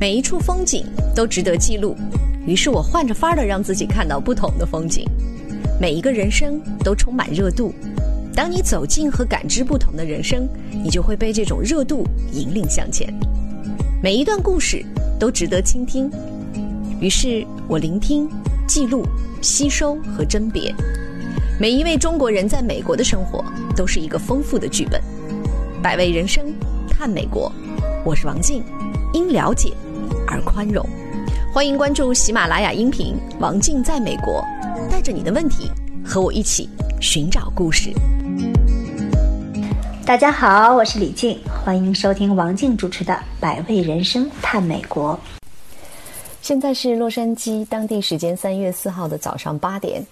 每一处风景都值得记录，于是我换着法儿的让自己看到不同的风景。每一个人生都充满热度，当你走进和感知不同的人生，你就会被这种热度引领向前。每一段故事都值得倾听，于是我聆听、记录、吸收和甄别。每一位中国人在美国的生活都是一个丰富的剧本。百味人生，探美国，我是王静，因了解而宽容。欢迎关注喜马拉雅音频《王静在美国》，带着你的问题和我一起寻找故事。大家好，我是李静，欢迎收听王静主持的《百味人生探美国》。现在是洛杉矶当地时间3月4号的早上8点，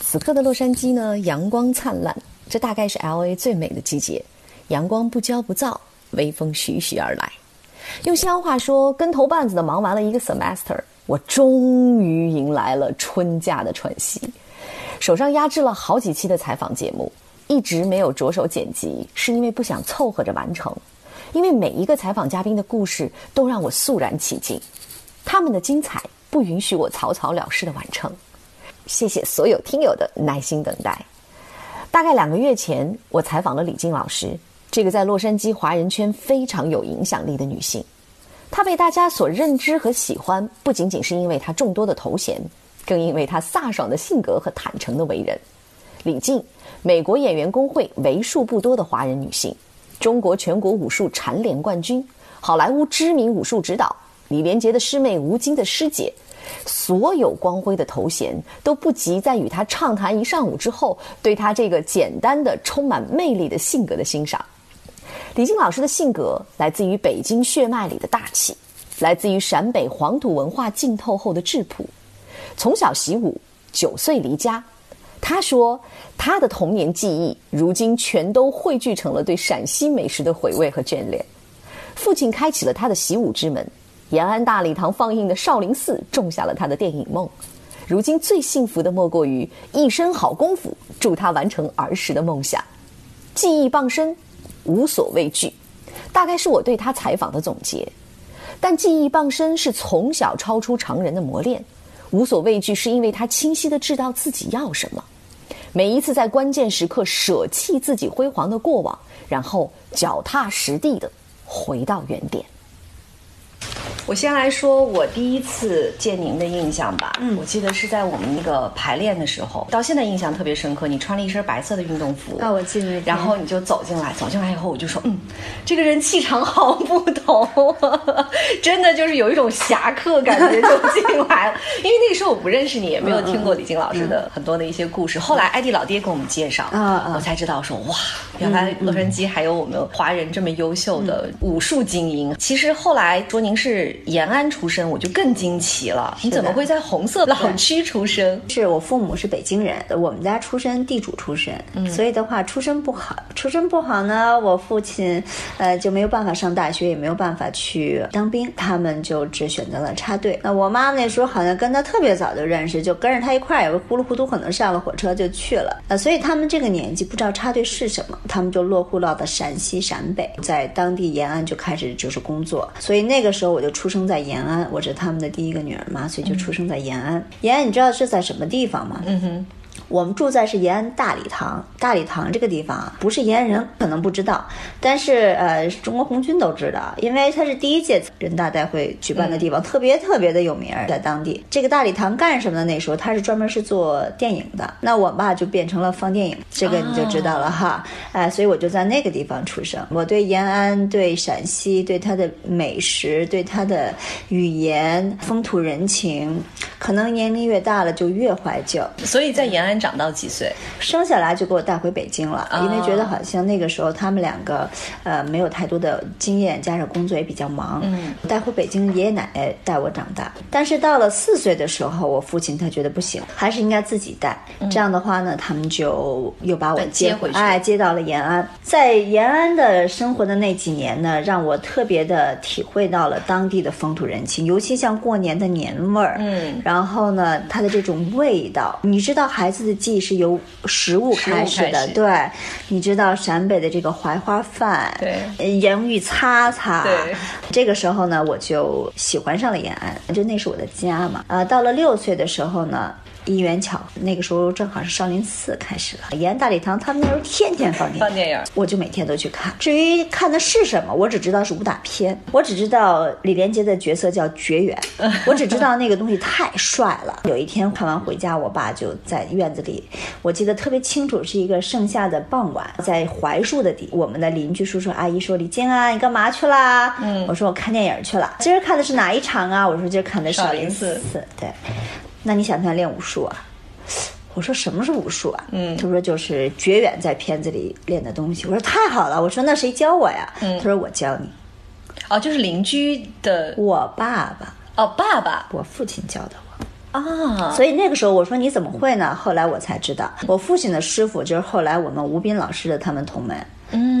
此刻的洛杉矶呢，阳光灿烂，这大概是 LA 最美的季节。阳光不骄不躁，微风徐徐而来。用西安话说，跟头半子的忙完了一个 semester， 我终于迎来了春假的喘息。手上压制了好几期的采访节目，一直没有着手剪辑，是因为不想凑合着完成。因为每一个采访嘉宾的故事都让我肃然起敬，他们的精彩不允许我草草了事的完成。谢谢所有听友的耐心等待。大概2个月前，我采访了李静老师，这个在洛杉矶华人圈非常有影响力的女性。她被大家所认知和喜欢，不仅仅是因为她众多的头衔，更因为她飒爽的性格和坦诚的为人。李静，美国演员工会为数不多的华人女性，中国全国武术蝉联冠军，好莱坞知名武术指导，李连杰的师妹，吴京的师姐，所有光辉的头衔都不及在与她畅谈1上午之后，对她这个简单的充满魅力的性格的欣赏。李静老师的性格来自于北京血脉里的大气，来自于陕北黄土文化浸透后的质朴。从小习武，9岁离家。他说，他的童年记忆如今全都汇聚成了对陕西美食的回味和眷恋。父亲开启了他的习武之门，延安大礼堂放映的《少林寺》种下了他的电影梦。如今最幸福的莫过于一身好功夫，助他完成儿时的梦想。技艺傍身，无所畏惧，大概是我对他采访的总结。但技艺傍身是从小超出常人的磨练，无所畏惧是因为他清晰地知道自己要什么，每一次在关键时刻舍弃自己辉煌的过往，然后脚踏实地地回到原点。我先来说我第一次见您的印象吧。我记得是在我们那个排练的时候，到现在印象特别深刻。你穿了一身白色的运动服啊，我记得。然后你就走进来以后，我就说，这个人气场好不同，真的就是有一种侠客感觉就进来了。因为那时候我不认识你，也没有听过李静老师的很多的一些故事。后来艾迪老爹给我们介绍，我才知道说，哇，原来洛杉矶还有我们华人这么优秀的武术精英。其实后来说您是延安出身，我就更惊奇了，你怎么会在红色老区出生？是我父母是北京人，我们家出身地主出身，所以的话出身不好呢，我父亲就没有办法上大学，也没有办法去当兵，他们就只选择了插队。那我妈那时候好像跟他特别早就认识，就跟着他一块儿糊里糊涂可能上了火车就去了，所以他们这个年纪不知道插队是什么，他们就落户到了陕西陕北，在当地延安就开始就是工作。所以那个时候我就出生在延安，我是他们的第一个女儿嘛，所以就出生在延安。延安你知道是在什么地方吗？我们住在是延安大礼堂。大礼堂这个地方不是延安人可能不知道，但是中国红军都知道，因为它是第一届人大代会举办的地方，特别的有名。在当地这个大礼堂干什么的？那时候它是专门是做电影的，那我爸就变成了放电影，这个你就知道了哈。所以我就在那个地方出生。我对延安，对陕西，对它的美食，对它的语言、风土人情，可能年龄越大了就越怀旧。所以在延安长到几岁？生下来就给我带回北京了，因为觉得好像那个时候他们两个没有太多的经验，加上工作也比较忙，带回北京，爷爷奶奶带我长大。但是到了4岁的时候，我父亲他觉得不行，还是应该自己带。这样的话呢，他们就又把我接回去，接到了延安。在延安的生活的那几年呢，让我特别的体会到了当地的风土人情，尤其像过年的年味儿，然后呢，它的这种味道，你知道孩子字记是由食物开始的，对，你知道陕北的这个槐花饭，对，盐芋擦擦，对，这个时候呢我就喜欢上了延安，就那是我的家嘛。到了6岁的时候呢，一元桥那个时候正好是少林寺开始了，延安大礼堂他们那时候天天放电影，我就每天都去看。至于看的是什么，我只知道是武打片，我只知道李连杰的角色叫绝缘，我只知道那个东西太帅了。有一天看完回家，我爸就在院子里，我记得特别清楚，是一个盛夏的傍晚，在槐树的底，我们的邻居叔叔阿姨说：“李静啊，你干嘛去啦？”我说：“我看电影去了。”今儿看的是哪一场啊？我说：“今儿看的少林寺。”对。那你想不想练武术啊？我说什么是武术啊？他说就是觉远在片子里练的东西。我说太好了，我说那谁教我呀？他说我教你。哦，就是邻居的我爸爸。哦，爸爸，我父亲教的我。啊，所以那个时候我说你怎么会呢？后来我才知道，我父亲的师傅就是后来我们吴斌老师的他们同门。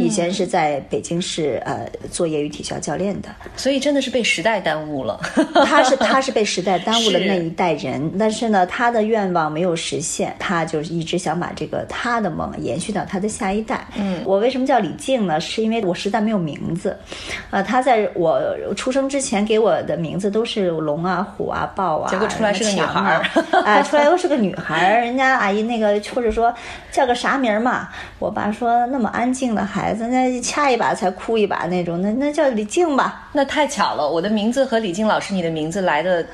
以前是在北京市做业余体校教练的，所以真的是被时代耽误了。他是被时代耽误了那一代人，但是呢，他的愿望没有实现，他就是一直想把这个他的梦延续到他的下一代。我为什么叫李静呢？是因为我实在没有名字，他在我出生之前给我的名字都是龙啊、虎啊、豹啊，结果出来是个女孩，哎，出来又是个女孩。人家阿姨那个或者说叫个啥名嘛，我爸说那么安静的孩子，那掐一把才哭一把那种，那叫李静吧。那太巧了，我的名字和李静老师你的名字来的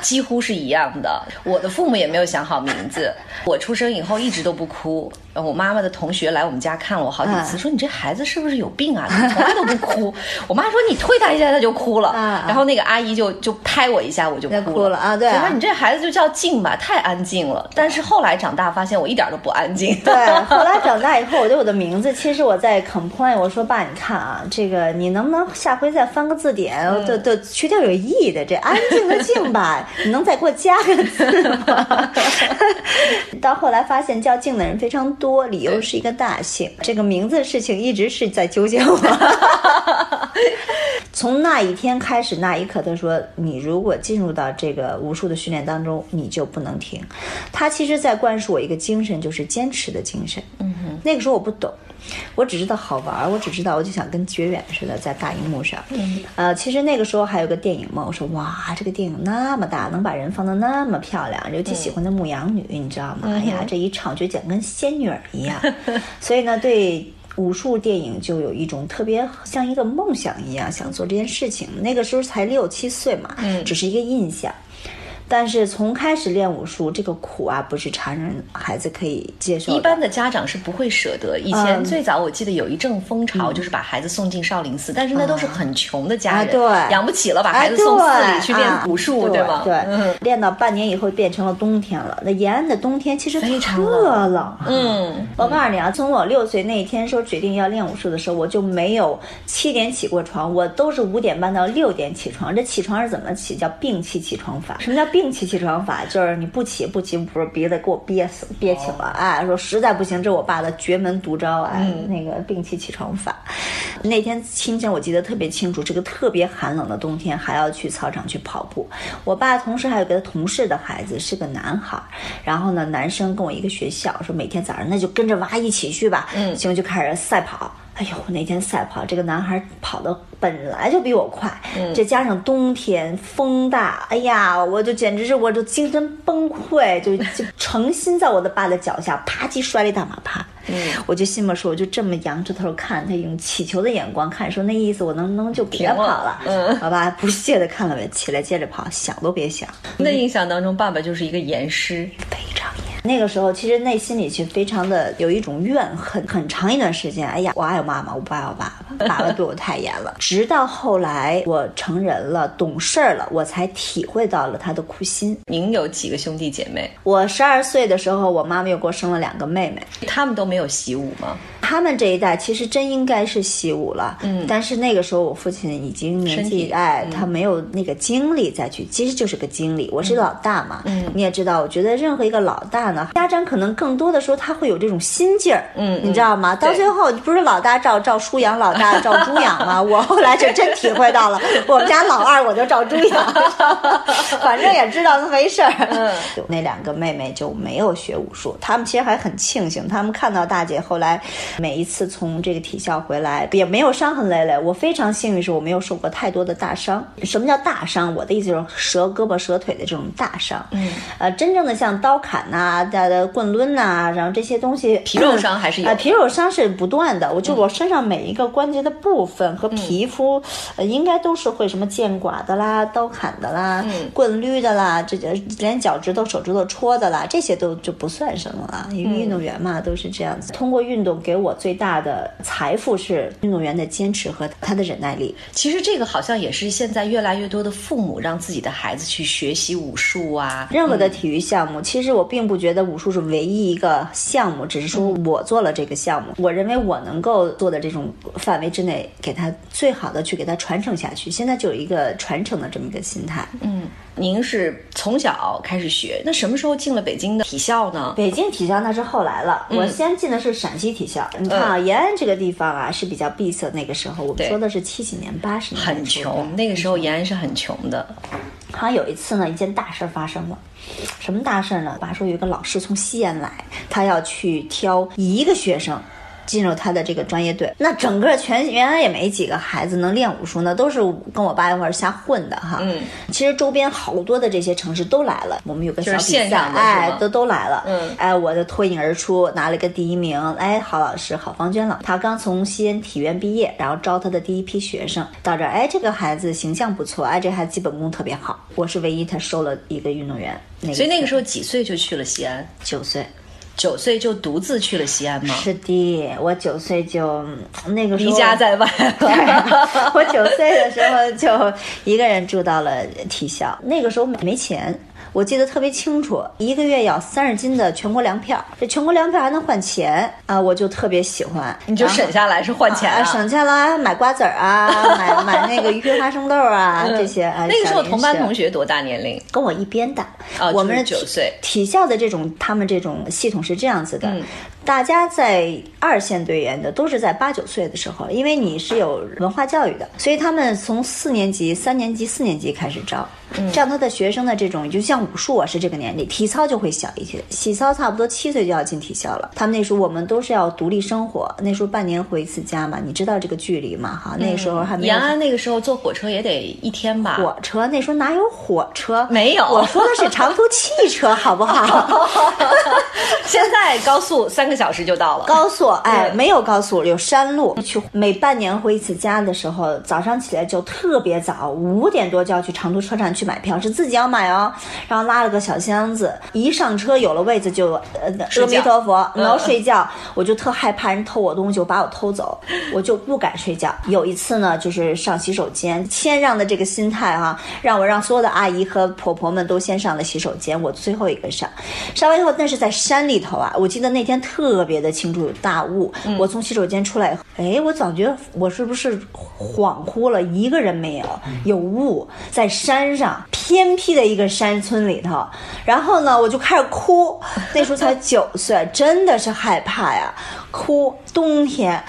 几乎是一样的。我的父母也没有想好名字，我出生以后一直都不哭。我妈妈的同学来我们家看了我好几次，说你这孩子是不是有病啊，你从来都不哭。我妈说你推他一下他就哭了，然后那个阿姨就拍我一下我就哭了啊，对啊，你这孩子就叫静吧，太安静了。但是后来长大发现我一点都不安静。对，后来长大以后我对我的名字，其实我在 complain， 我说爸你看啊，这个你能不能下回再翻个字典，都去掉有意义的这安静的静吧，你能再给我加个字吗？到后来发现叫静的人非常多，理由是一个大姓，这个名字的事情一直是在纠结我。从那一天开始，那一刻他说你如果进入到这个武术的训练当中你就不能停。他其实在灌输我一个精神，就是坚持的精神。那个时候我不懂，我只知道好玩，我只知道我就想跟绝远似的在大荧幕上。其实那个时候还有个电影梦，我说哇，这个电影那么大，能把人放得那么漂亮，尤其喜欢的牧羊女，你知道吗？哎呀，这一唱就讲跟仙女一样。所以呢，对武术电影就有一种特别像一个梦想一样，想做这件事情。那个时候才6、7岁嘛，只是一个印象。但是从开始练武术，这个苦啊不是常人孩子可以接受的，一般的家长是不会舍得。以前最早我记得有一阵风潮，就是把孩子送进少林寺，但是那都是很穷的家人，养不起了，把孩子送寺里去练武术，对吗？对，练到半年以后变成了冬天了。那延安的冬天其实非常冷。我告诉你啊，从我6岁那一天说决定要练武术的时候，我就没有7点起过床，我都是5点半到6点起床。这起床是怎么起？叫病气起床法。什么叫病气起床法？就是你不起，不是鼻子给我憋起了，哎，说实在不行，这我爸的绝门毒招啊，那个病气起床法。那天清晨我记得特别清楚，这个特别寒冷的冬天还要去操场去跑步。我爸同时还有一个同事的孩子是个男孩，然后呢男生跟我一个学校，说每天早上那就跟着娃一起去吧，行，就开始赛跑。哎呦，那天赛跑，这个男孩跑的本来就比我快，这加上冬天风大，哎呀，我就简直是我就精神崩溃，就诚心在我的爸的脚下啪叽摔了一大马趴。我就心里说，我就这么仰着头看他，用乞求的眼光看，说那意思我能不能就别跑了？好吧，不屑的看了呗，起来接着跑，想都别想。那印象当中，爸爸就是一个严师，非常严。那个时候其实内心里去非常的有一种怨恨，很长一段时间。哎呀，我爱我妈妈，我不爱我爸爸，爸爸对我太严了。直到后来我成人了，懂事了，我才体会到了他的苦心。您有几个兄弟姐妹？我12岁的时候，我妈妈又给我生了2个妹妹，他们都没有习武吗？他们这一代其实真应该是习武了，嗯，但是那个时候我父亲已经年纪他没有那个精力再去，其实就是个精力，我是老大嘛，嗯，你也知道，我觉得任何一个老大呢，家长可能更多的说他会有这种心劲儿，嗯，你知道吗？到最后不是老大照书养，老大照猪养吗？我后来就真体会到了，我们家老二我就照猪养，反正也知道他没事儿，嗯，那两个妹妹就没有学武术，他们其实还很庆幸，他们看到大姐后来每一次从这个体校回来也没有伤痕累累，我非常幸运是我没有受过太多的大伤。什么叫大伤？我的意思就是折胳膊折腿的这种大伤，嗯，真正的像刀砍啊、棍抡啊，然后这些东西皮肉伤还是有，皮肉伤是不断的，我身上每一个关节的部分和皮肤，嗯，应该都是会什么剑剐的啦、刀砍的啦、嗯，棍捋的啦，这连脚趾头手指头戳的啦，这些都就不算什么了，因为运动员嘛，嗯，都是这样子。通过运动给我最大的财富是运动员的坚持和他的忍耐力。其实这个好像也是现在越来越多的父母让自己的孩子去学习武术啊，任何的体育项目，嗯，其实我并不觉得武术是唯一一个项目，只是说我做了这个项目，嗯，我认为我能够做的这种范围之内给他最好的去给他传承下去，现在就有一个传承的这么一个心态。嗯，您是从小开始学，那什么时候进了北京的体校呢？北京体校那是后来了，嗯，我先进的是陕西体校。你看啊，延安这个地方啊是比较闭塞，那个时候我们说的是70年80年，很穷，那个时候延安是很穷的。好像有一次呢，一件大事发生了。什么大事呢？爸说有一个老师从西安来，他要去挑一个学生进入他的这个专业队，那整个全原来也没几个孩子能练武术呢，都是跟我爸一块儿瞎混的哈。嗯，其实周边好多的这些城市都来了，我们有个小比赛，就是，都来了。嗯，我就脱颖而出，拿了个第一名。哎，郝老师，郝方娟老师，他刚从西安体院毕业，然后招他的第一批学生到这儿。哎，这个孩子形象不错，哎，这孩子基本功特别好。我是唯一他收了一个运动员。所以那个时候几岁就去了西安？9岁。9岁就独自去了西安吗？是的，我9岁就那个时候离家在外了。我9岁的时候就一个人住到了体校，那个时候没钱，我记得特别清楚，一个月要30斤的全国粮票，这全国粮票还能换钱啊，我就特别喜欢。你就省下来是换钱啊？省下来买瓜子啊，买那个鱼花生豆啊，这些啊。那个时候同班同学多大年龄？跟我一边大，哦，我们9岁。体校的这种他们这种系统是这样子的，嗯，大家在2线队员的都是在8、9岁的时候，因为你是有文化教育的，所以他们从4年级、3年级、4年级开始招。这样他的学生的这种，就像武术啊是这个年龄，体操就会小一些，体操差不多7岁就要进体校了。他们那时候我们都是要独立生活，那时候半年回一次家嘛，你知道这个距离嘛哈，那时候还没有。延安那个时候坐火车也得1天吧？火车那时候哪有火车？没有，我说的是长途汽车，好不好？现在高速3个小时就到了。高速哎，没有高速，有山路。去每半年回一次家的时候，早上起来就特别早，5点多就要去长途车站去买票，是自己要买哦，然后拉了个小箱子，一上车有了位子就阿弥陀佛，然后睡觉。我就特害怕人偷我东西，我把我偷走，我就不敢睡觉。有一次呢，就是上洗手间，谦让的这个心态啊，让我让所有的阿姨和婆婆们都先上了洗手间，我最后一个上完以后，那是在山里头啊，我记得那天特别的清楚，有大雾，我从洗手间出来，哎，我总觉得我是不是恍惚了，一个人没有，有雾，在山上。偏僻的一个山村里头，然后呢我就开始哭，那时候才9岁，真的是害怕呀，哭，冬天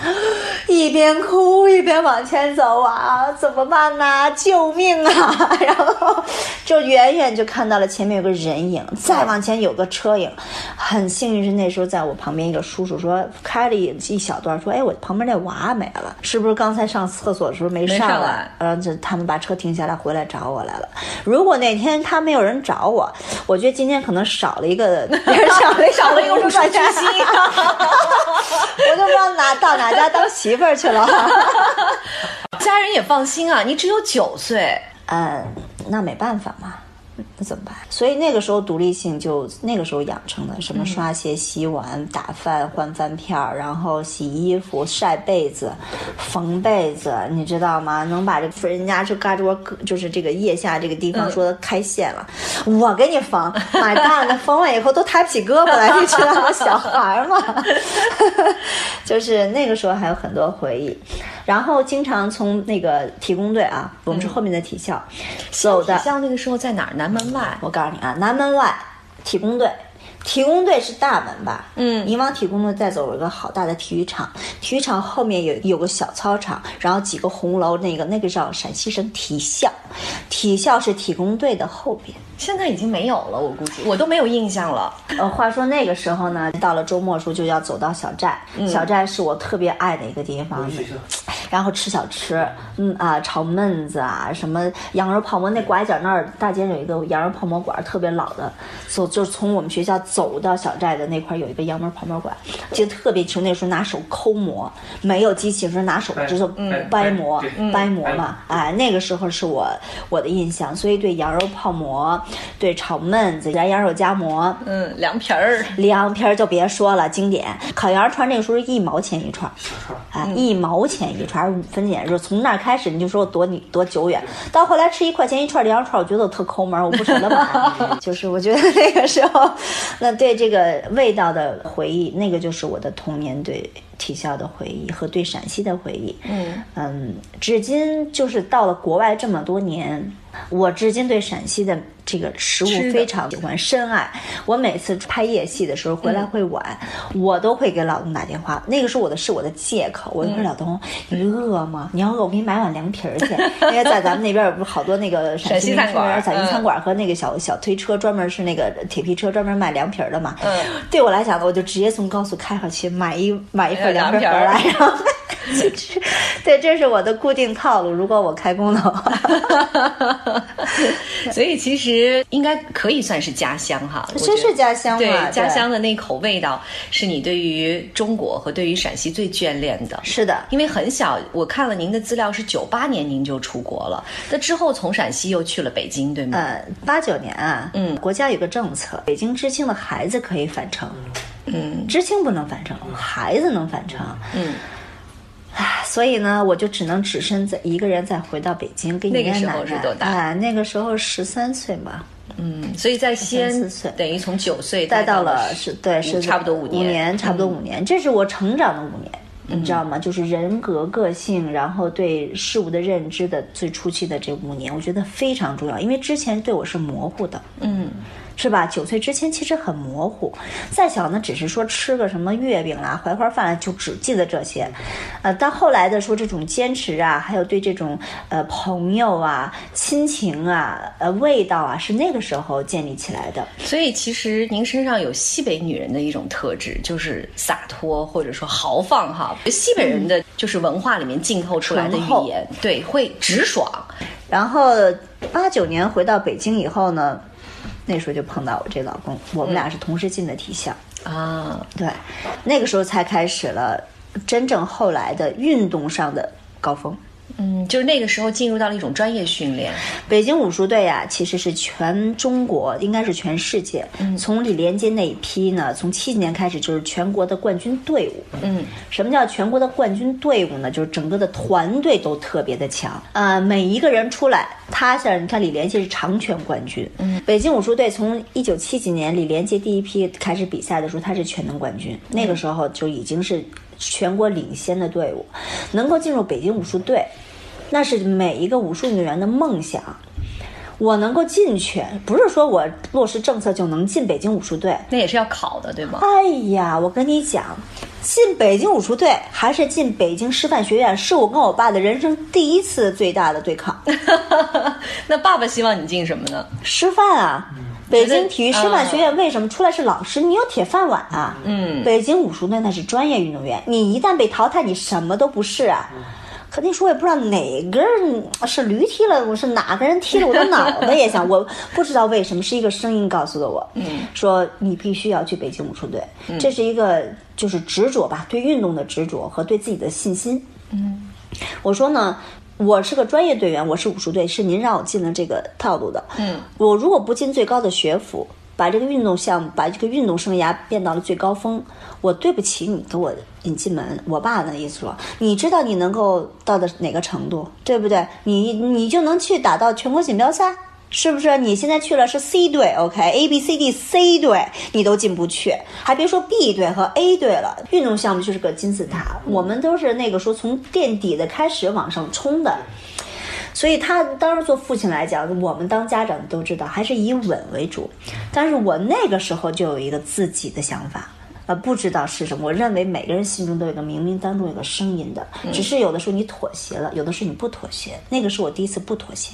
一边哭一边往前走啊，怎么办呢？救命啊！然后就远远就看到了前面有个人影，再往前有个车影，很幸运是那时候在我旁边一个叔叔说，开了一小段说，哎，我旁边那娃没了，是不是刚才上厕所的时候没上来？然后他们把车停下来回来找我来了。如果那天他没有人找我，我觉得今天可能少了一个武术巨星，我就不知道到哪家当媳妇儿去了。家人也放心啊，你只有9岁，那没办法嘛。那怎么办？所以那个时候独立性就那个时候养成的，什么刷鞋、洗碗、打饭、换饭片，然后洗衣服、晒被子、缝被子，你知道吗？能把这个人家就嘎着就是这个腋下这个地方说的开线了，我给你缝，买大的缝了以后都抬不起胳膊来，你知道吗？小孩嘛，就是那个时候还有很多回忆。然后经常从那个体工队啊，我们是后面的体校走的。体校那个时候在哪儿？南门外。我告诉你啊，南门外体工队。体工队是大门吧？嗯，你往体工队再走，有一个好大的体育场，体育场后面有个小操场，然后几个红楼，那个叫陕西省体校，体校是体工队的后边。现在已经没有了，我估计我都没有印象了。话说那个时候呢，到了周末时候就要走到小寨，小寨是我特别爱的一个地方。然后吃小吃，炒焖子啊，什么羊肉泡馍，那拐角那儿大街有一个羊肉泡馍馆，特别老的，就从我们学校走到小寨的那块有一个羊肉泡馍馆，记得特别清。那时候拿手抠馍，没有机器，是拿手就是掰馍，掰馍嘛，哎，那个时候是我的印象，所以对羊肉泡馍，对炒焖子，咱羊肉夹馍，凉皮儿就别说了，经典烤羊肉串那个时候是1毛钱一串，哎，1毛钱一串。5分钱，就是从那儿开始，你就说多久远。到后来吃1块钱一串羊肉串，我觉得我特抠门，我不舍得买。就是我觉得那个时候，那对这个味道的回忆，那个就是我的童年对体校的回忆和对陕西的回忆。至今就是到了国外这么多年，我至今对陕西的这个食物非常喜欢深爱。我每次拍夜戏的时候回来会晚，我都会给老东打电话。那个时候我的借口，我就说老东，你饿吗？你要饿，我给你买碗凉皮儿去。因为在咱们那边有不是好多那个陕西餐馆、陕西餐馆和那个小推车，专门是那个铁皮车专门卖凉皮儿的嘛。对我来讲，我就直接从高速开上去买一份凉皮儿回来，然后去吃。对，这是我的固定套路。如果我开工的话。所以其实应该可以算是家乡哈，真是家乡嘛。对，家乡的那口味道是你对于中国和对于陕西最眷恋的。是的，因为很小，我看了您的资料是98年您就出国了，那之后从陕西又去了北京，对吗？89年啊，国家有个政策，北京知青的孩子可以返城，知青不能返城，孩子能返城，所以呢，我就只能只身一个人再回到北京跟爷爷奶奶。那个时候是多大？哎，那个时候13岁吧。所以在西安等于从9岁待到了差不多5年，这是我成长的5年。你知道吗？就是人格、个性，然后对事物的认知的最初期的这5年，我觉得非常重要，因为之前对我是模糊的，是吧？9岁之前其实很模糊，再小呢，只是说吃个什么月饼啦、槐花饭啦，就只记得这些。但后来的说这种坚持啊，还有对这种朋友啊、亲情啊、味道啊，是那个时候建立起来的。所以其实您身上有西北女人的一种特质，就是洒脱或者说豪放哈。西北人的就是文化里面浸透出来的语言，对，会直爽。然后89年回到北京以后呢，那时候就碰到我这老公，我们俩是同时进的体校啊。对，那个时候才开始了真正后来的运动上的高峰。就是那个时候进入到了一种专业训练。北京武术队啊，其实是全中国，应该是全世界。从李连杰那一批呢，从70年开始就是全国的冠军队伍。什么叫全国的冠军队伍呢？就是整个的团队都特别的强。每一个人出来，他像你看李连杰是长拳冠军。北京武术队从1970年李连杰第一批开始比赛的时候，他是全能冠军。那个时候就已经是全国领先的队伍，能够进入北京武术队，那是每一个武术女人的梦想。我能够进去，不是说我落实政策就能进北京武术队，那也是要考的，对吗？哎呀，我跟你讲，进北京武术队还是进北京师范学院，是我跟我爸的人生第一次最大的对抗。那爸爸希望你进什么呢？师范啊。北京体育师范学院为什么出来是老师？你有铁饭碗啊。北京武术队那是专业运动员，你一旦被淘汰，你什么都不是啊。肯定说也不知道哪个人是驴踢了我，是哪个人踢了我的脑袋也想，我不知道为什么是一个声音告诉了我，说你必须要去北京武术队。这是一个就是执着吧，对运动的执着和对自己的信心。我说呢，我是个专业队员，我是武术队，是您让我进了这个套路的。嗯，我如果不进最高的学府，把这个运动项目，把这个运动生涯变到了最高峰，我对不起你给我引进门。我爸的意思说，你知道你能够到的哪个程度，对不对？你就能去打到全国锦标赛，是不是？你现在去了是 C 队 ，OK，A、B、C、D、C 队你都进不去，还别说 B 队和 A 队了。运动项目就是个金字塔，我们都是那个时候从垫底的开始往上冲的。所以他当时做父亲来讲，我们当家长都知道还是以稳为主，但是我那个时候就有一个自己的想法，不知道是什么。我认为每个人心中都有一个冥冥当中有个声音的，只是有的时候你妥协了，有的时候你不妥协。那个是我第一次不妥协，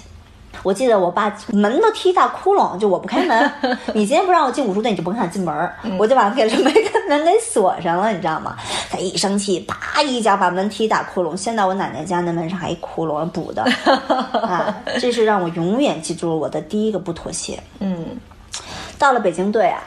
我记得我爸门都踢大窟窿，就我不开门，你今天不让我进武术队，你就甭想进门，我就把门给锁上了，你知道吗？他一生气，啪一脚把门踢大窟窿。现在我奶奶家那门上还一窟窿补的啊，这是让我永远记住了我的第一个不妥协。嗯，到了北京队啊，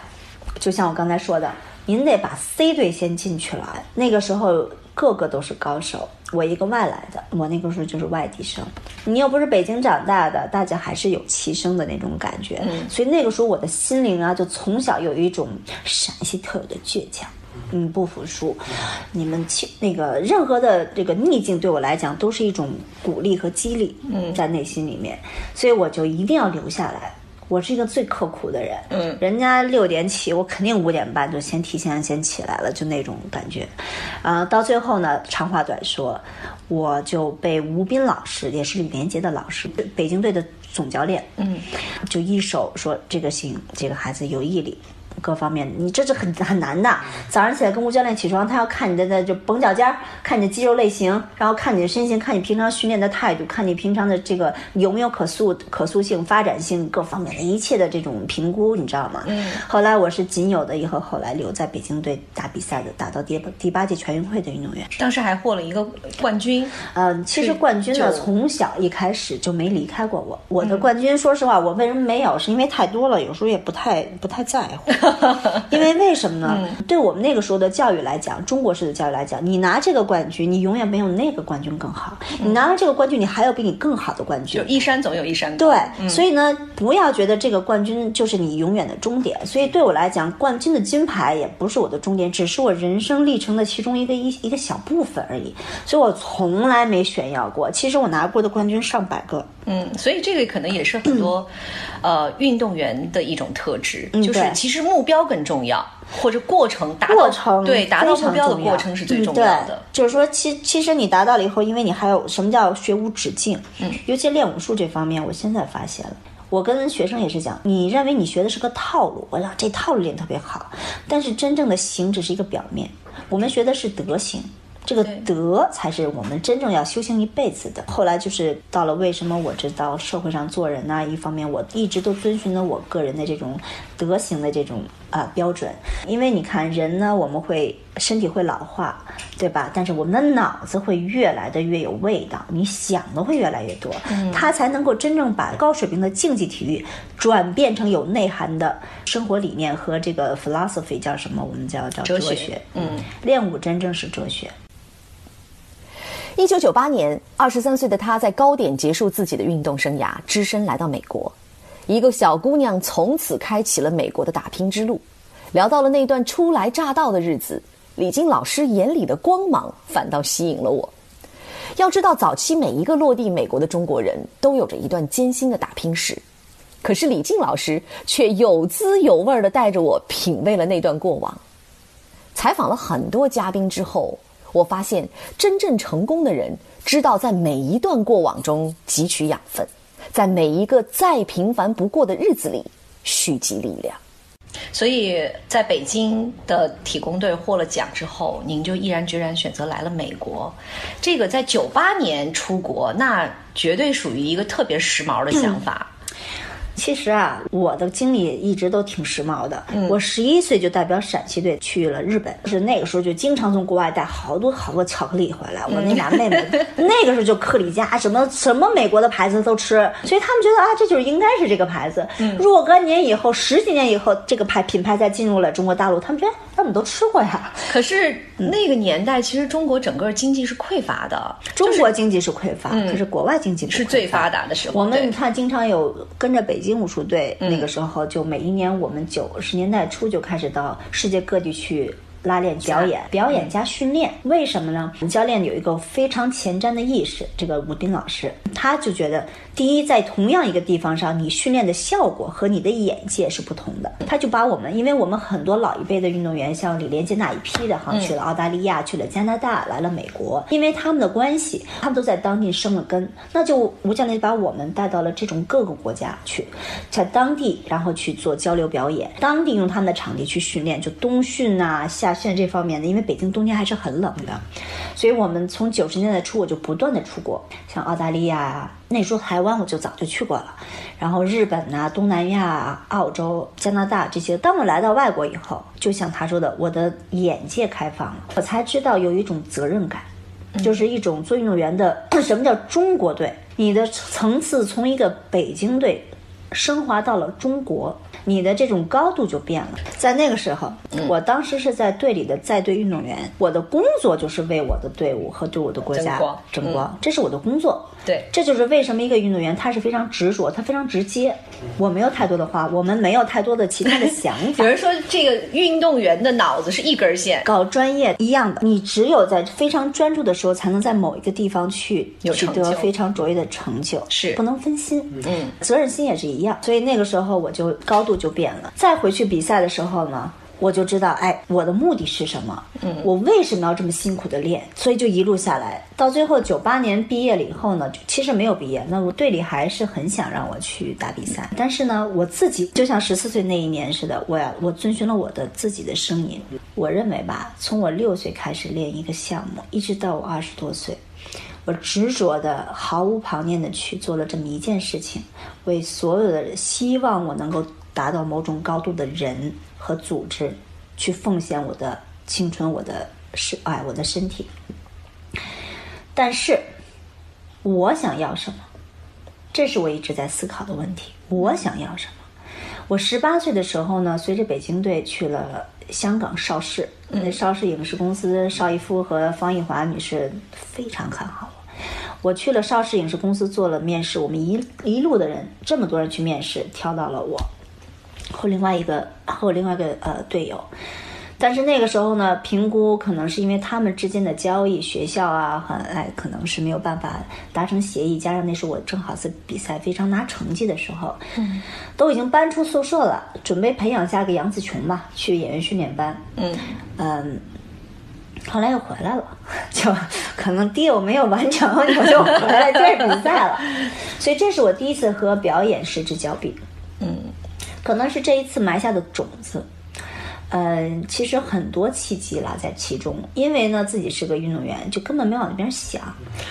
就像我刚才说的，您得把 C 队先进去了。那个时候个个都是高手，我一个外来的，我那个时候就是外地生，你又不是北京长大的，大家还是有其声的那种感觉。所以那个时候我的心灵啊，就从小有一种陕西特有的倔强，不服输，你们那个任何的这个逆境对我来讲都是一种鼓励和激励，在内心里面，所以我就一定要留下来。我是一个最刻苦的人，人家6点起，我肯定5点半就提前起来了，就那种感觉，到最后呢，长话短说，我就被吴斌老师，也是李连杰的老师，北京队的总教练，就一手说这个行，这个孩子有毅力，各方面你这是很难的。早上起来跟吴教练起床，他要看你的就绷脚尖，看你的肌肉类型，然后看你的身形，看你平常训练的态度，看你平常的这个有没有可塑性、发展性各方面的一切的这种评估，你知道吗？后来我是仅有的以后来留在北京队打比赛的，打到第8届全运会的运动员，当时还获了一个冠军。其实冠军呢，从小一开始就没离开过我。我的冠军，说实话，我为什么没有？是因为太多了，有时候也不太在乎。因为什么呢？对我们那个时候的教育来讲，中国式的教育来讲，你拿这个冠军，你永远没有那个冠军更好。你拿了这个冠军，你还有比你更好的冠军。就一山总有一山高。对，所以呢，不要觉得这个冠军就是你永远的终点。所以对我来讲，冠军的金牌也不是我的终点，只是我人生历程的其中一个小部分而已。所以我从来没炫耀过。其实我拿过的冠军100个。所以这个可能也是很多，运动员的一种特质，就是其实目标更重要，或者达到目标的过程是最重要的。就是说，其实你达到了以后，因为你还有什么叫学无止境，尤其练武术这方面，我现在发现了。我跟学生也是讲，你认为你学的是个套路，我讲这套路练特别好，但是真正的行只是一个表面，我们学的是德行。这个德才是我们真正要修行一辈子的。后来就是到了为什么我知道社会上做人呢，一方面我一直都遵循了我个人的这种德行的这种标准。因为你看人呢，我们会身体会老化，对吧？但是我们的脑子会越来的越有味道，你想的会越来越多，它才能够真正把高水平的竞技体育转变成有内涵的生活理念和这个 philosophy， 叫什么？我们叫哲学。练武真正是哲学。1998年，23岁的她在高点结束自己的运动生涯，只身来到美国。一个小姑娘从此开启了美国的打拼之路。聊到了那段初来乍到的日子，李菁老师眼里的光芒反倒吸引了我。要知道，早期每一个落地美国的中国人都有着一段艰辛的打拼史，可是李菁老师却有滋有味地带着我品味了那段过往。采访了很多嘉宾之后，我发现真正成功的人知道在每一段过往中汲取养分，在每一个再平凡不过的日子里蓄积力量。所以在北京的体工队获了奖之后，您就毅然决然选择来了美国。这个在98年出国，那绝对属于一个特别时髦的想法。其实啊，我的经历一直都挺时髦的。我11岁就代表陕西队去了日本，是那个时候就经常从国外带好多巧克力回来。我那俩妹妹那个时候就克里加什么美国的牌子都吃，所以他们觉得啊，这就是应该是这个牌子。若干年以后，10几年以后，这个品牌再进入了中国大陆，他们觉得他们都吃过呀。可是那个年代，其实中国整个经济是匮乏的，中国经济是匮乏，可是国外经济是最发达的时候。我们你看，经常有跟着北京武术队，那个时候就每一年我们90年代初就开始到世界各地去拉练表演加训练。为什么呢？教练有一个非常前瞻的意识，这个武丁老师他就觉得，第一，在同样一个地方上，你训练的效果和你的眼界是不同的。他就把我们，因为我们很多老一辈的运动员，像李连杰那一批的哈，去了澳大利亚，去了加拿大，来了美国，因为他们的关系，他们都在当地生了根。那就吴教练把我们带到了这种各个国家去，在当地然后去做交流表演，当地用他们的场地去训练，就冬训啊、夏训这方面的，因为北京冬天还是很冷的，所以我们从90年代初我就不断的出国，像澳大利亚，那时候台湾我就早就去过了，然后日本啊、东南亚、澳洲、加拿大这些。当我来到外国以后，就像他说的，我的眼界开放了，我才知道有一种责任感，就是一种做运动员的什么叫中国队，你的层次从一个北京队升华到了中国，你的这种高度就变了。在那个时候，我当时是在队里的在队运动员，我的工作就是为我的队伍和对我的国家争光，这是我的工作。对，这就是为什么一个运动员他是非常执着，他非常直接。我没有太多的话，我们没有太多的其他的想法。有人说这个运动员的脑子是一根线，搞专业一样的，你只有在非常专注的时候，才能在某一个地方去取得非常卓越的成就，是不能分心。责任心也是一样。所以那个时候我就高度就变了。再回去比赛的时候呢，我就知道，哎，我的目的是什么？我为什么要这么辛苦的练？所以就一路下来，到最后98年毕业了以后呢，其实没有毕业，那我队里还是很想让我去打比赛，但是呢，我自己就像14岁那一年似的，我遵循了我的自己的声音。我认为吧，从我6岁开始练一个项目，一直到我20多岁。我执着的、毫无旁念的去做了这么一件事情，为所有的希望我能够达到某种高度的人和组织去奉献我的青春、我的爱、我的身体。但是我想要什么，这是我一直在思考的问题。我想要什么？我18岁的时候呢，随着北京队去了香港邵氏，邵氏影视公司邵逸夫和方逸华女士非常看好我。去了邵氏影视公司做了面试，我们一路的人，这么多人去面试，挑到了我和另外一个队友。但是那个时候呢，评估可能是因为他们之间的交易，学校啊，可能是没有办法达成协议，加上那时候我正好是比赛非常拿成绩的时候，都已经搬出宿舍了，准备培养下个杨紫琼嘛，去演员训练班。后来又回来了，就可能第一我没有完成，我就回来对比赛了。所以这是我第一次和表演失之交臂，可能是这一次埋下的种子。其实很多契机啦在其中，因为呢自己是个运动员，就根本没往那边想。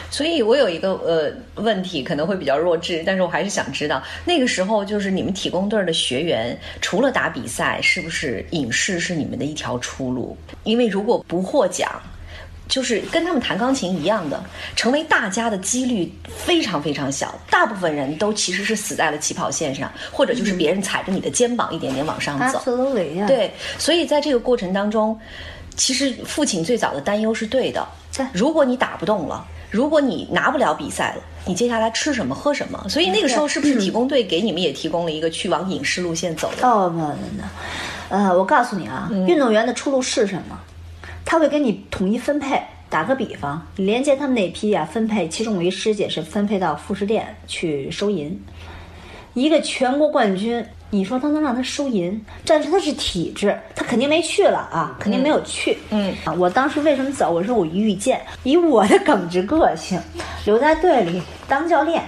所以我有一个问题可能会比较弱智，但是我还是想知道，那个时候就是你们体工队的学员，除了打比赛，是不是影视是你们的一条出路？因为如果不获奖，就是跟他们弹钢琴一样的，成为大家的几率非常非常小，大部分人都其实是死在了起跑线上，或者就是别人踩着你的肩膀一点点往上走。Absolutely， 对，所以在这个过程当中，其实父亲最早的担忧是对的。如果你打不动了，如果你拿不了比赛了，你接下来吃什么喝什么？所以那个时候是不是体工队给你们也提供了一个去往影视路线走的？哦，没有，我告诉你啊，运动员的出路是什么？他会跟你统一分配。打个比方，李连杰他们那批分配，其中我一师姐是分配到副食店去收银。一个全国冠军，你说他能让他收银？但是他是体制，他肯定没去了啊，肯定没有去。我当时为什么走？我说我预见，以我的耿直个性，留在队里当教练，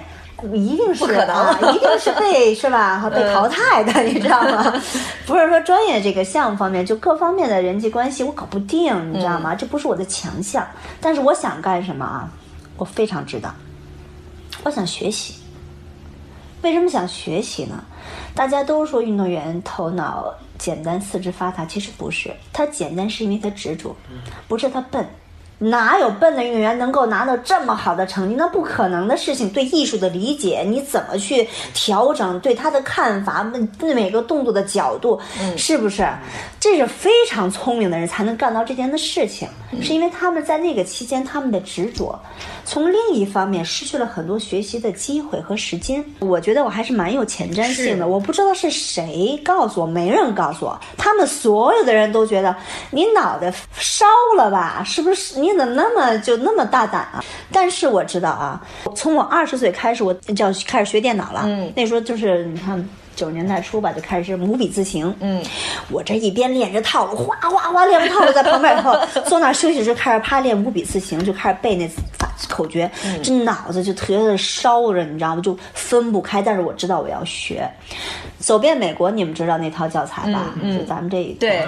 一定是不可能一定是被淘汰的，你知道吗？不是说专业这个项目方面，就各方面的人际关系我搞不定，你知道吗？这不是我的强项。但是我想干什么啊？我非常知道，我想学习，为什么想学习呢？大家都说运动员头脑简单四肢发达，其实不是，他简单是因为他执着，不是他笨。哪有笨的运动员能够拿到这么好的成绩？那不可能的事情。对艺术的理解，你怎么去调整对他的看法，对每个动作的角度，是不是？这是非常聪明的人才能干到这件的事情，是因为他们在那个期间他们的执着。从另一方面失去了很多学习的机会和时间。我觉得我还是蛮有前瞻性的。我不知道是谁告诉我，没人告诉我，他们所有的人都觉得你脑袋烧了吧，是不是？你怎么那么大胆啊？但是我知道啊，从我20岁开始，我就开始学电脑了。那时候就是你看90年代初吧，就开始母笔字形。我这一边练着套路，哗哗哗练套路，在旁边以后坐那休息时开始啪练母笔字形，就开始背那口诀。这脑子就特别烧着，你知道吗？就分不开。但是我知道我要学。走遍美国，你们知道那套教材吧？就咱们这一对。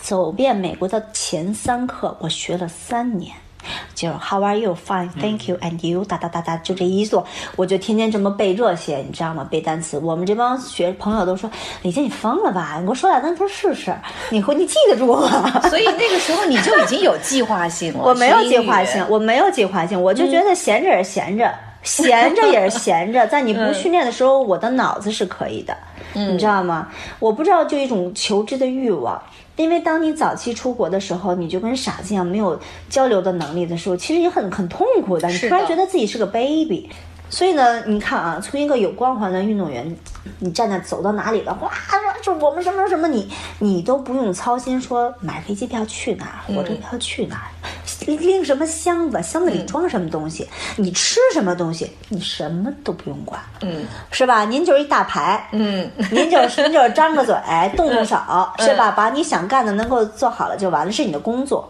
走遍美国的前3课，我学了3年，就是 How are you? Fine, thank you, and you 哒哒哒哒，就这一做，我就天天这么背这些，你知道吗？背单词。我们这帮学朋友都说：“李健，你疯了吧？你给我说俩单词试试，你记得住吗？”所以那个时候你就已经有计划性了。我没有计划性，我就觉得闲着也是闲着。闲着也是闲着，在你不训练的时候，我的脑子是可以的，你知道吗？我不知道，就一种求知的欲望。因为当你早期出国的时候，你就跟傻子一样没有交流的能力的时候，其实也很痛苦的。你突然觉得自己是个 baby。所以呢，你看啊，从一个有光环的运动员，你站在走到哪里了，哇，说我们什么什么，你都不用操心说买飞机票去哪儿，火车票去哪儿，拎什么箱子，箱子里装什么东西，你吃什么东西，你什么都不用管，是吧？您就是一大牌，您就是张个嘴，动手，是吧？把你想干的能够做好了就完了，是你的工作。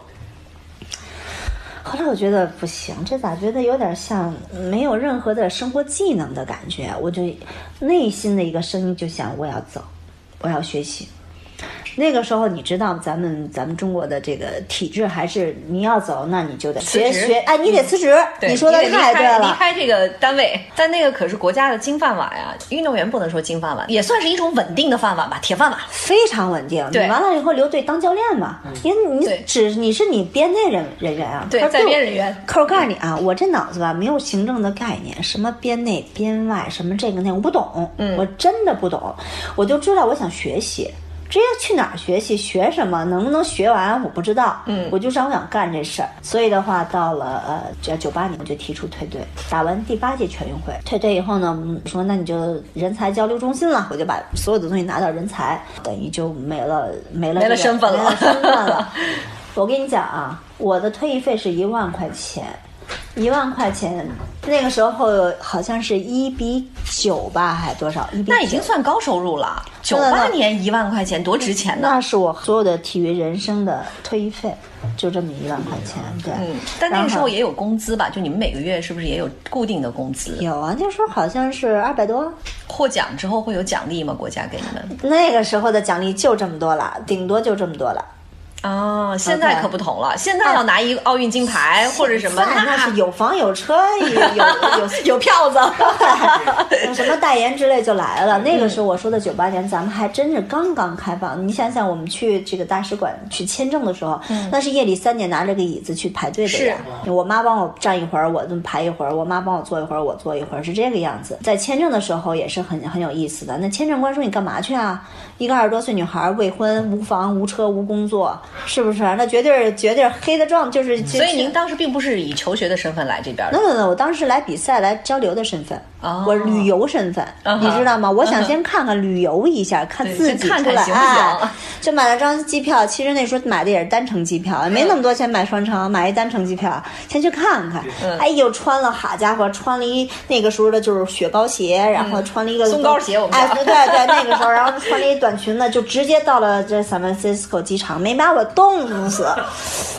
后来我觉得不行，这咋觉得有点像没有任何的生活技能的感觉？我就内心的一个声音就想，我要走，我要学习。那个时候你知道咱们中国的这个体制还是你要走，那你就得学，哎，你得辞职。你说的太对了，离开这个单位。但那个可是国家的金饭碗呀，运动员不能说金饭碗，也算是一种稳定的饭碗吧，铁饭碗，非常稳定。你完了以后留队当教练嘛，因为你是你编内人员啊，对，在编人员。可我告诉你啊，我这脑子吧没有行政的概念，什么编内编外，什么这个那我不懂，我真的不懂，我就知道我想学习。至于去哪儿学习，学什么，能不能学完我不知道，我就想干这事儿。所以的话，到了98年，我就提出退队。打完第8届全运会退队以后呢，我说那你就人才交流中心了，我就把所有的东西拿到人才，等于就没了身份了。我跟你讲啊，我的退役费是1万块钱。1万块钱，那个时候好像是1比9吧，还多少？1比9，那已经算高收入了。98年1万块钱多值钱呢！那是我所有的体育人生的退役费，就这么1万块钱。对，但那个时候也有工资吧？就你们每个月是不是也有固定的工资？有啊，那时候好像是200多。获奖之后会有奖励吗？国家给你们？那个时候的奖励就这么多了，顶多就这么多了。哦，现在可不同了，现在要拿一个奥运金牌或者什么，那是有房有车有票子，什么代言之类就来了。那个时候我说的98年，咱们还真是刚刚开放。你想想，我们去这个大使馆去签证的时候，那是夜里3点拿着个椅子去排队的呀。我妈帮我站一会儿，我排一会儿；我妈帮我坐一会儿，我坐一会儿，是这个样子。在签证的时候也是很有意思的。那签证官说你干嘛去啊？一个20多岁女孩，未婚无房无车无工作。是不是？那绝对黑的状，就是。所以您当时并不是以求学的身份来这边的。No， 我当时来比赛来交流的身份，我旅游身份，你知道吗？我想先看看旅游一下，看自己出来，哎，就买了张机票。其实那时候买的也是单程机票，没那么多钱买双程，买一单程机票先去看看。哎呦，穿了好家伙，穿了一那个时候的就是雪糕鞋，然后穿了一个松糕鞋，我们哎对，那个时候，然后穿了一短裙子，就直接到了这 San Francisco 机场，没把我冻死。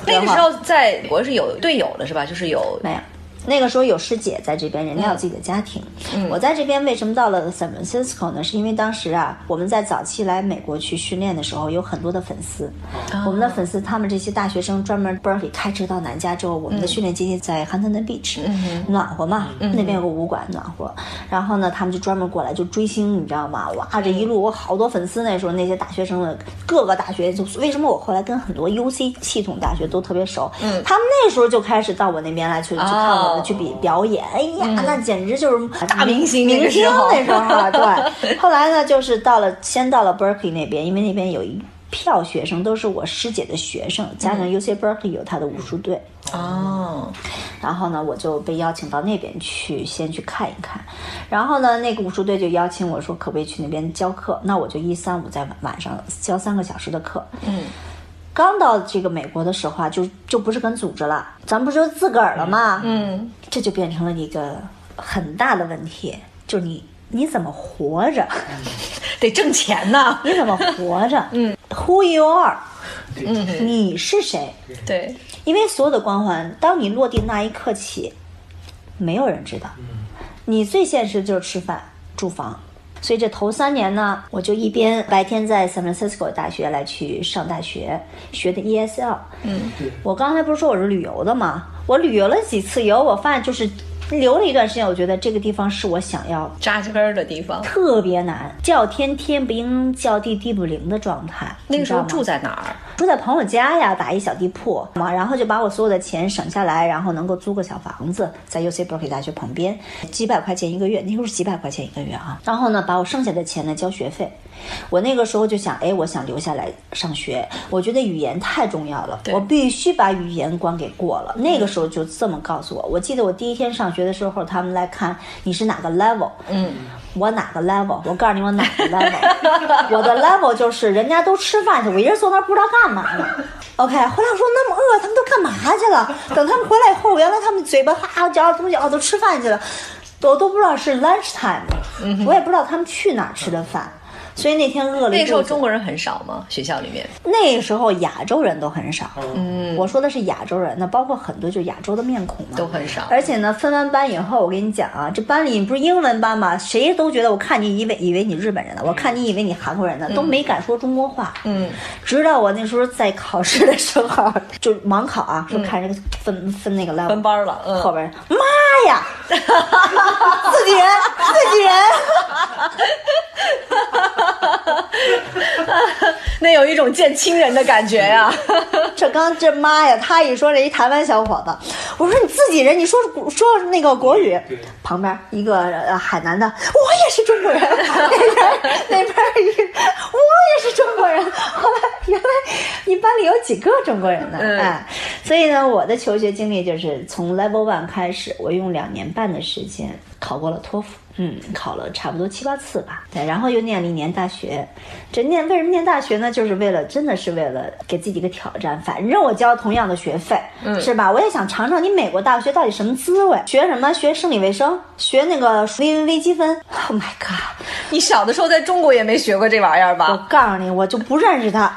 那个时候在国是有队友的是吧？就是有没有？那个时候有师姐在这边，人家有自己的家庭。我在这边为什么到了 San Francisco 呢？是因为当时啊，我们在早期来美国去训练的时候，有很多的粉丝。我们的粉丝，他们这些大学生专门 Berkeley 开车到南加州，我们的训练基地在 Huntington Beach，暖和嘛，那边有个武馆暖和。然后呢，他们就专门过来就追星，你知道吗？哇，这一路我好多粉丝。那时候那些大学生的各个大学，就为什么我后来跟很多 UC 系统大学都特别熟？他们那时候就开始到我那边来去看我。去比表演，哎呀，那简直就是大明星，明星那时候啊，对。后来呢，就是先到了 Berkeley 那边，因为那边有一票学生都是我师姐的学生，加上 UC Berkeley 有他的武术队。哦，然后呢，我就被邀请到那边去，先去看一看。然后呢，那个武术队就邀请我说，可不可以去那边教课？那我就1、3、5在晚上教3个小时的课。刚到这个美国的时候啊，就不是跟组织了，咱们不是自个儿了吗？这就变成了一个很大的问题，就是你怎么活着？得挣钱呢，你怎么活着？Who you are？你是谁？对，因为所有的光环，当你落地那一刻起，没有人知道。你最现实就是吃饭、住房。所以这头3年呢，我就一边白天在 San Francisco 大学来去上大学，学的 ESL。我刚才不是说我是旅游的吗？我旅游了几次游，我发现就是留了一段时间，我觉得这个地方是我想要扎根儿的地方，特别难，叫天天不应，叫地地不灵的状态。那个时候住在哪儿？住在朋友家呀，打一小地铺，然后就把我所有的钱省下来，然后能够租个小房子，在 UC Berkeley 大学旁边，几百块钱一个月，那时候是几百块钱一个月啊。然后呢，把我剩下的钱呢交学费。我那个时候就想，哎，我想留下来上学，我觉得语言太重要了，我必须把语言关给过了。那个时候就这么告诉我。我记得我第一天上学的时候，他们来看你是哪个 level。我哪个 level？ 我告诉你，我哪个 level？ 我的 level 就是人家都吃饭去，我一人坐那儿不知道干嘛呢。OK， 后来我说那么饿，他们都干嘛去了？等他们回来以后，原来他们嘴巴哈嚼东西，哦，都吃饭去了，我都不知道是 lunch time， 我也不知道他们去哪儿吃的饭。所以那天饿了。那时候中国人很少吗？学校里面那时候亚洲人都很少。我说的是亚洲人，那包括很多就亚洲的面孔嘛，都很少。而且呢，分完班以后，我跟你讲啊，这班里不是英文班吗？谁都觉得我看你以为你日本人呢，我看你以为你韩国人呢，都没敢说中国话。直到我那时候在考试的时候就盲考啊，说看这个分那个 level 分班了，后边妈呀，自己人。那有一种见亲人的感觉呀、这妈呀，他一说这一台湾小伙子，我说你自己人，你说那个国语，旁边一个、海南的，我也是中国人，那边我也是中国人。后来原来你班里有几个中国人呢？哎，所以呢，我的求学经历就是从 Level 1 开始，我用2年半的时间考过了托福。考了差不多7、8次吧。对，然后又念了1年大学。为什么念大学呢？就是为了，真的是为了给自己一个挑战。反正我交同样的学费，是吧？我也想尝尝你美国大学到底什么滋味。学什么？学生理卫生，学那个微积分。Oh my god！ 你小的时候在中国也没学过这玩意儿吧？我告诉你，我就不认识他，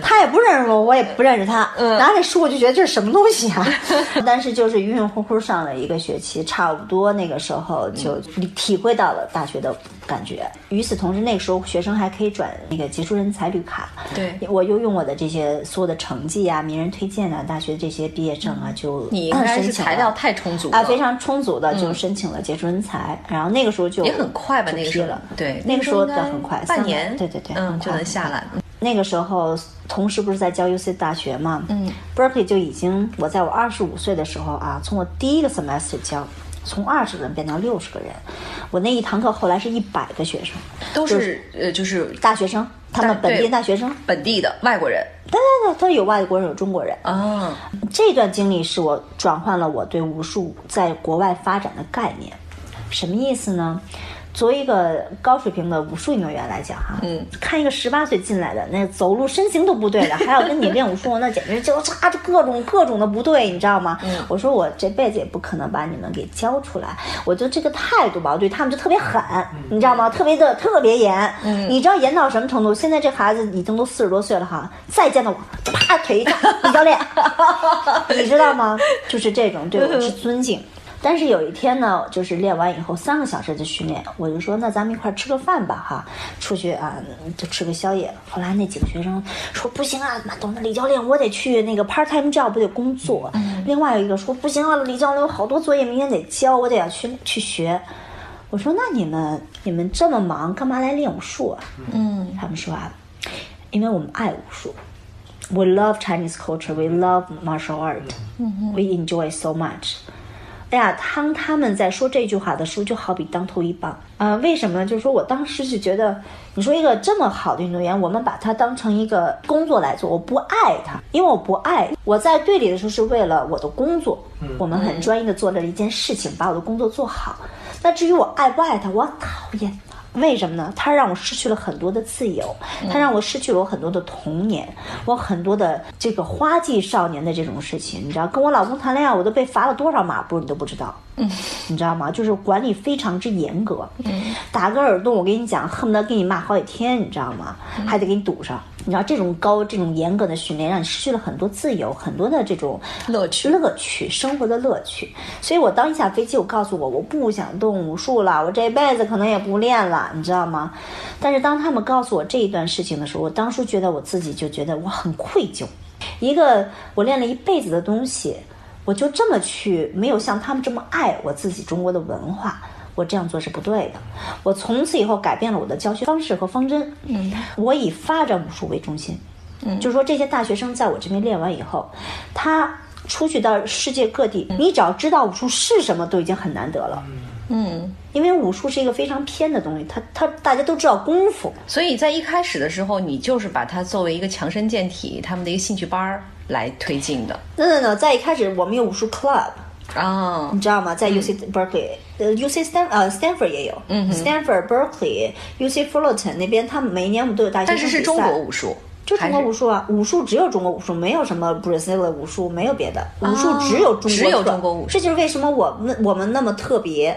他也不认识我，我也不认识他。拿着书我就觉得这是什么东西啊！但是就是晕晕乎乎上了一个学期，差不多那个时候。就体会到了大学的感觉。与此同时，那个时候学生还可以转那个杰出人才绿卡。对，我又用我的这些所有的成绩啊、名人推荐啊、大学这些毕业证啊，就你应该是材料太充足了啊，非常充足的就申请了杰出人才。然后那个时候就也很快吧，那个时候对，那个时候很快，半年，对，就能下来。那个时候同时不是在教 UC 大学嘛，Berkeley 就已经，我在我25岁的时候啊，从我第一个 semester 教。从20个人变到60个人，我那一堂课后来是100个学生，都是就是大学生，他们本地大学生，本地的外国人，对，他有外国人有中国人啊。这段经历是我转换了我对武术在国外发展的概念，什么意思呢？作为一个高水平的武术运动员来讲哈，看一个18岁进来的，那走路身形都不对的，还要跟你练武术，那简直就插着各种的不对，你知道吗？我说我这辈子也不可能把你们给教出来，我就这个态度吧，我对他们就特别狠，你知道吗？特别严，你知道严到什么程度？现在这孩子已经都40多岁了哈，再见到我，啪！他腿一站，教练，你知道吗？就是这种对我是尊敬。但是有一天呢，就是练完以后3个小时的训练，我就说那咱们一块吃个饭吧哈，出去啊就吃个宵夜。后来那几个学生说不行啊，懂得李教练，我得去那个 part time job 得工作。另外有一个说不行啊，李教练有好多作业明天得交，我得要去学。我说那你们这么忙，干嘛来练武术啊？嗯，他们说啊，因为我们爱武术。We love Chinese culture, we love martial art, we enjoy so much.哎呀，当他们在说这句话的时候，就好比当头一棒啊、为什么呢？就是说我当时就觉得，你说一个这么好的运动员，我们把他当成一个工作来做，我不爱他，因为我不爱。我在队里的时候是为了我的工作，我们很专业的做了一件事情，把我的工作做好。那至于我爱不爱他，我讨厌他。为什么呢？他让我失去了很多的自由，他让我失去了我很多的童年，我很多的这个花季少年的这种事情，你知道，跟我老公谈恋爱，我都被罚了多少马步，你都不知道，你知道吗？就是管理非常之严格，打个耳洞，我跟你讲，恨不得给你骂好几天，你知道吗？还得给你堵上。你知道这种严格的训练，让你失去了很多自由，很多的这种乐趣，生活的乐趣。所以我当一下飞机，我告诉我不想动武术了，我这辈子可能也不练了，你知道吗？但是当他们告诉我这一段事情的时候，我当初觉得我自己就觉得我很愧疚，一个我练了一辈子的东西，我就这么去没有像他们这么爱我自己中国的文化。我这样做是不对的。我从此以后改变了我的教学方式和方针。我以发展武术为中心。就是说这些大学生在我这边练完以后，他出去到世界各地，你只要知道武术是什么，都已经很难得了。因为武术是一个非常偏的东西，它大家都知道功夫。所以在一开始的时候，你就是把它作为一个强身健体他们的一个兴趣班来推进的。在一开始我们有武术 club。你知道吗？在 UC Berkeley、Stanford 也有、Stanford Berkeley UC Fullerton 那边，他们每一年我们都有大学生比赛，但是是中国武术，就中国武术啊，武术只有中国武术，没有什么 Brazil 武术，没有别的武术，只有中国武术。这就是为什么我们那么特别。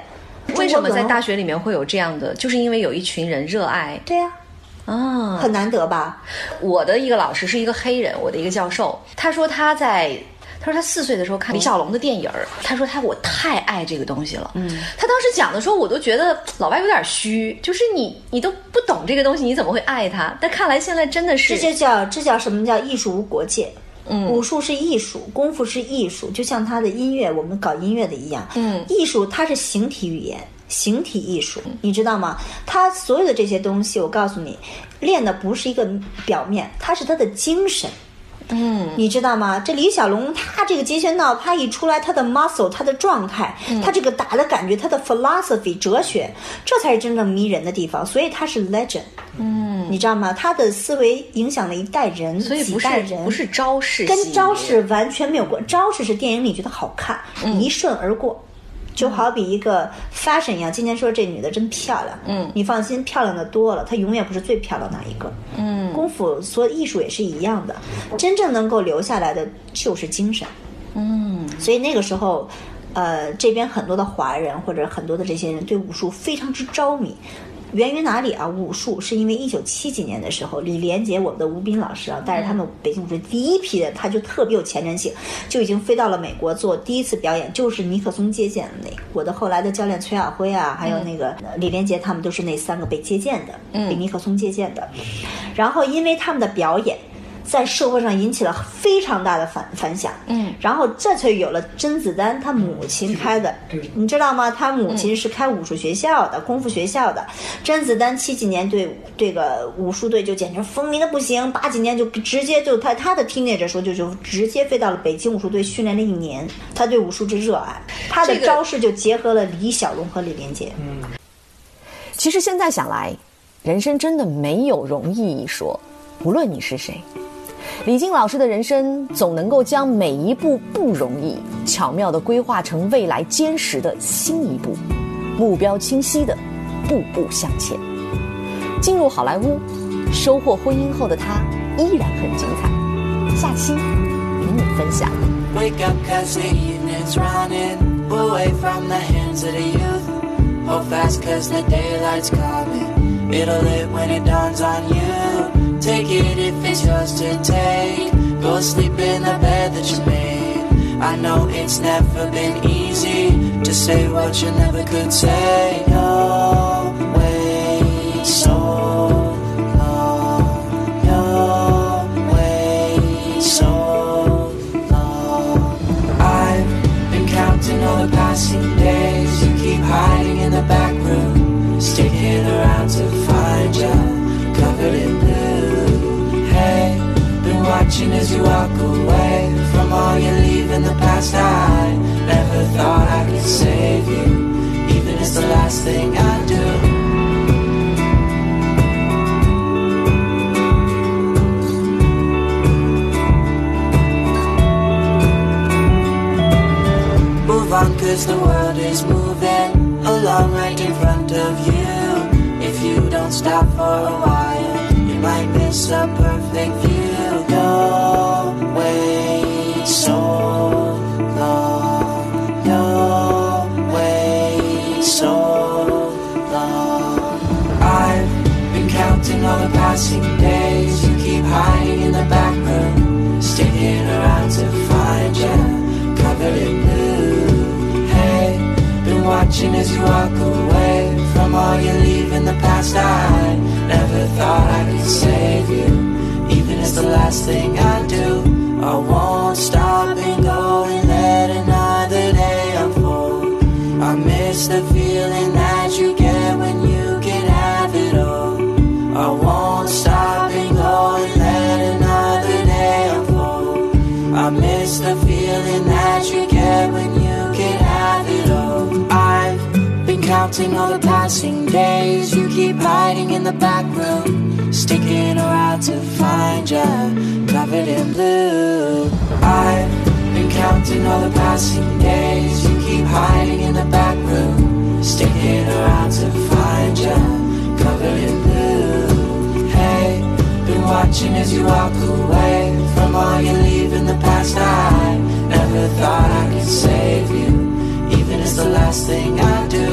为什么在大学里面会有这样的，就是因为有一群人热爱。对呀、很难得吧。我的一个老师是一个黑人，我的一个教授，他说他4岁的时候看李小龙的电影，他说我太爱这个东西了。他当时讲的时候，我都觉得老外有点虚，就是你都不懂这个东西，你怎么会爱它？但看来现在真的是这叫什么叫艺术无国界？武术是艺术，功夫是艺术，就像他的音乐，我们搞音乐的一样。艺术它是形体语言，形体艺术，你知道吗？它所有的这些东西，我告诉你，练的不是一个表面，它是它的精神。你知道吗？这李小龙他这个截拳道，他一出来，他的 muscle， 他的状态，他这个打的感觉，他的 philosophy 哲学，这才是真正迷人的地方。所以他是 legend。你知道吗？他的思维影响了一代人，所以不是招式，跟招式完全没有关。招式是电影里觉得好看，一瞬而过。就好比一个 fashion 一样，今天说这女的真漂亮，你放心，漂亮的多了，她永远不是最漂亮的那一个。功夫所有艺术也是一样的，真正能够留下来的就是精神。所以那个时候，这边很多的华人或者很多的这些人对武术非常之着迷。源于哪里啊？武术是因为1970几年的时候，李连杰我们的吴斌老师啊，带着他们北京武术第一批人，他就特别有前瞻性，就已经飞到了美国做第一次表演，就是尼克松接见的那个。我的后来的教练崔亚辉啊，还有那个李连杰，他们都是那3个被接见的，被尼克松接见的。然后因为他们的表演，在社会上引起了非常大的反响，然后这才有了甄子丹他母亲开的，你知道吗？他母亲是开武术学校的，功夫学校的。甄子丹70几年对这个武术队就简直风靡的不行，80几年就直接就他的 teenager 时候就直接飞到了北京武术队训练了1年，他对武术之热爱，他的招式就结合了李小龙和李连杰。其实现在想来，人生真的没有容易一说，无论你是谁。李静老师的人生总能够将每一步不容易巧妙地规划成未来坚实的新一步，目标清晰的步步向前。进入好莱坞，收获婚姻后的他依然很精彩。下期与你分享。 Wake up cause the evening's running away from the hands of the youth. Hold fast cause the daylight's coming. It'll live when it dawns on you. Take it if it's yours to take. Go sleep in the bed that you made. I know it's never been easy to say what you never could say. No way, so long. No way, so long. I've been counting all the passing days. You keep hiding in the back room, sticking around to find you, covered in blue. Hey, been watching as you walk away from all you leave in the past. I never thought I could save you, even it's the last thing I do. Move on, 'cause the world is moving along right in front of you. If you don't stop for a while, you might miss a perfect view. No way, so long. No way, so long. I've been counting all the passing days. You keep hiding in the back room, sticking around to find you, covered in blue. Hey, been watching as you walk away from all you leave in the past. I never thought I could save you, even it's the last thing I do. I won't stop and go and let another day unfold. I miss the feeling that you get when you can have it all. I won't stop and go and let another day unfold. I miss the feeling that you get when you can have it all. I've been counting all the passing days. You keep hiding in the back room, sticking around to find you, covered in blue. I've been counting all the passing days. You keep hiding in the back room, sticking around to find you, covered in blue. Hey, been watching as you walk away from all you leave in the past. I never thought I could save you, even it's the last thing I do.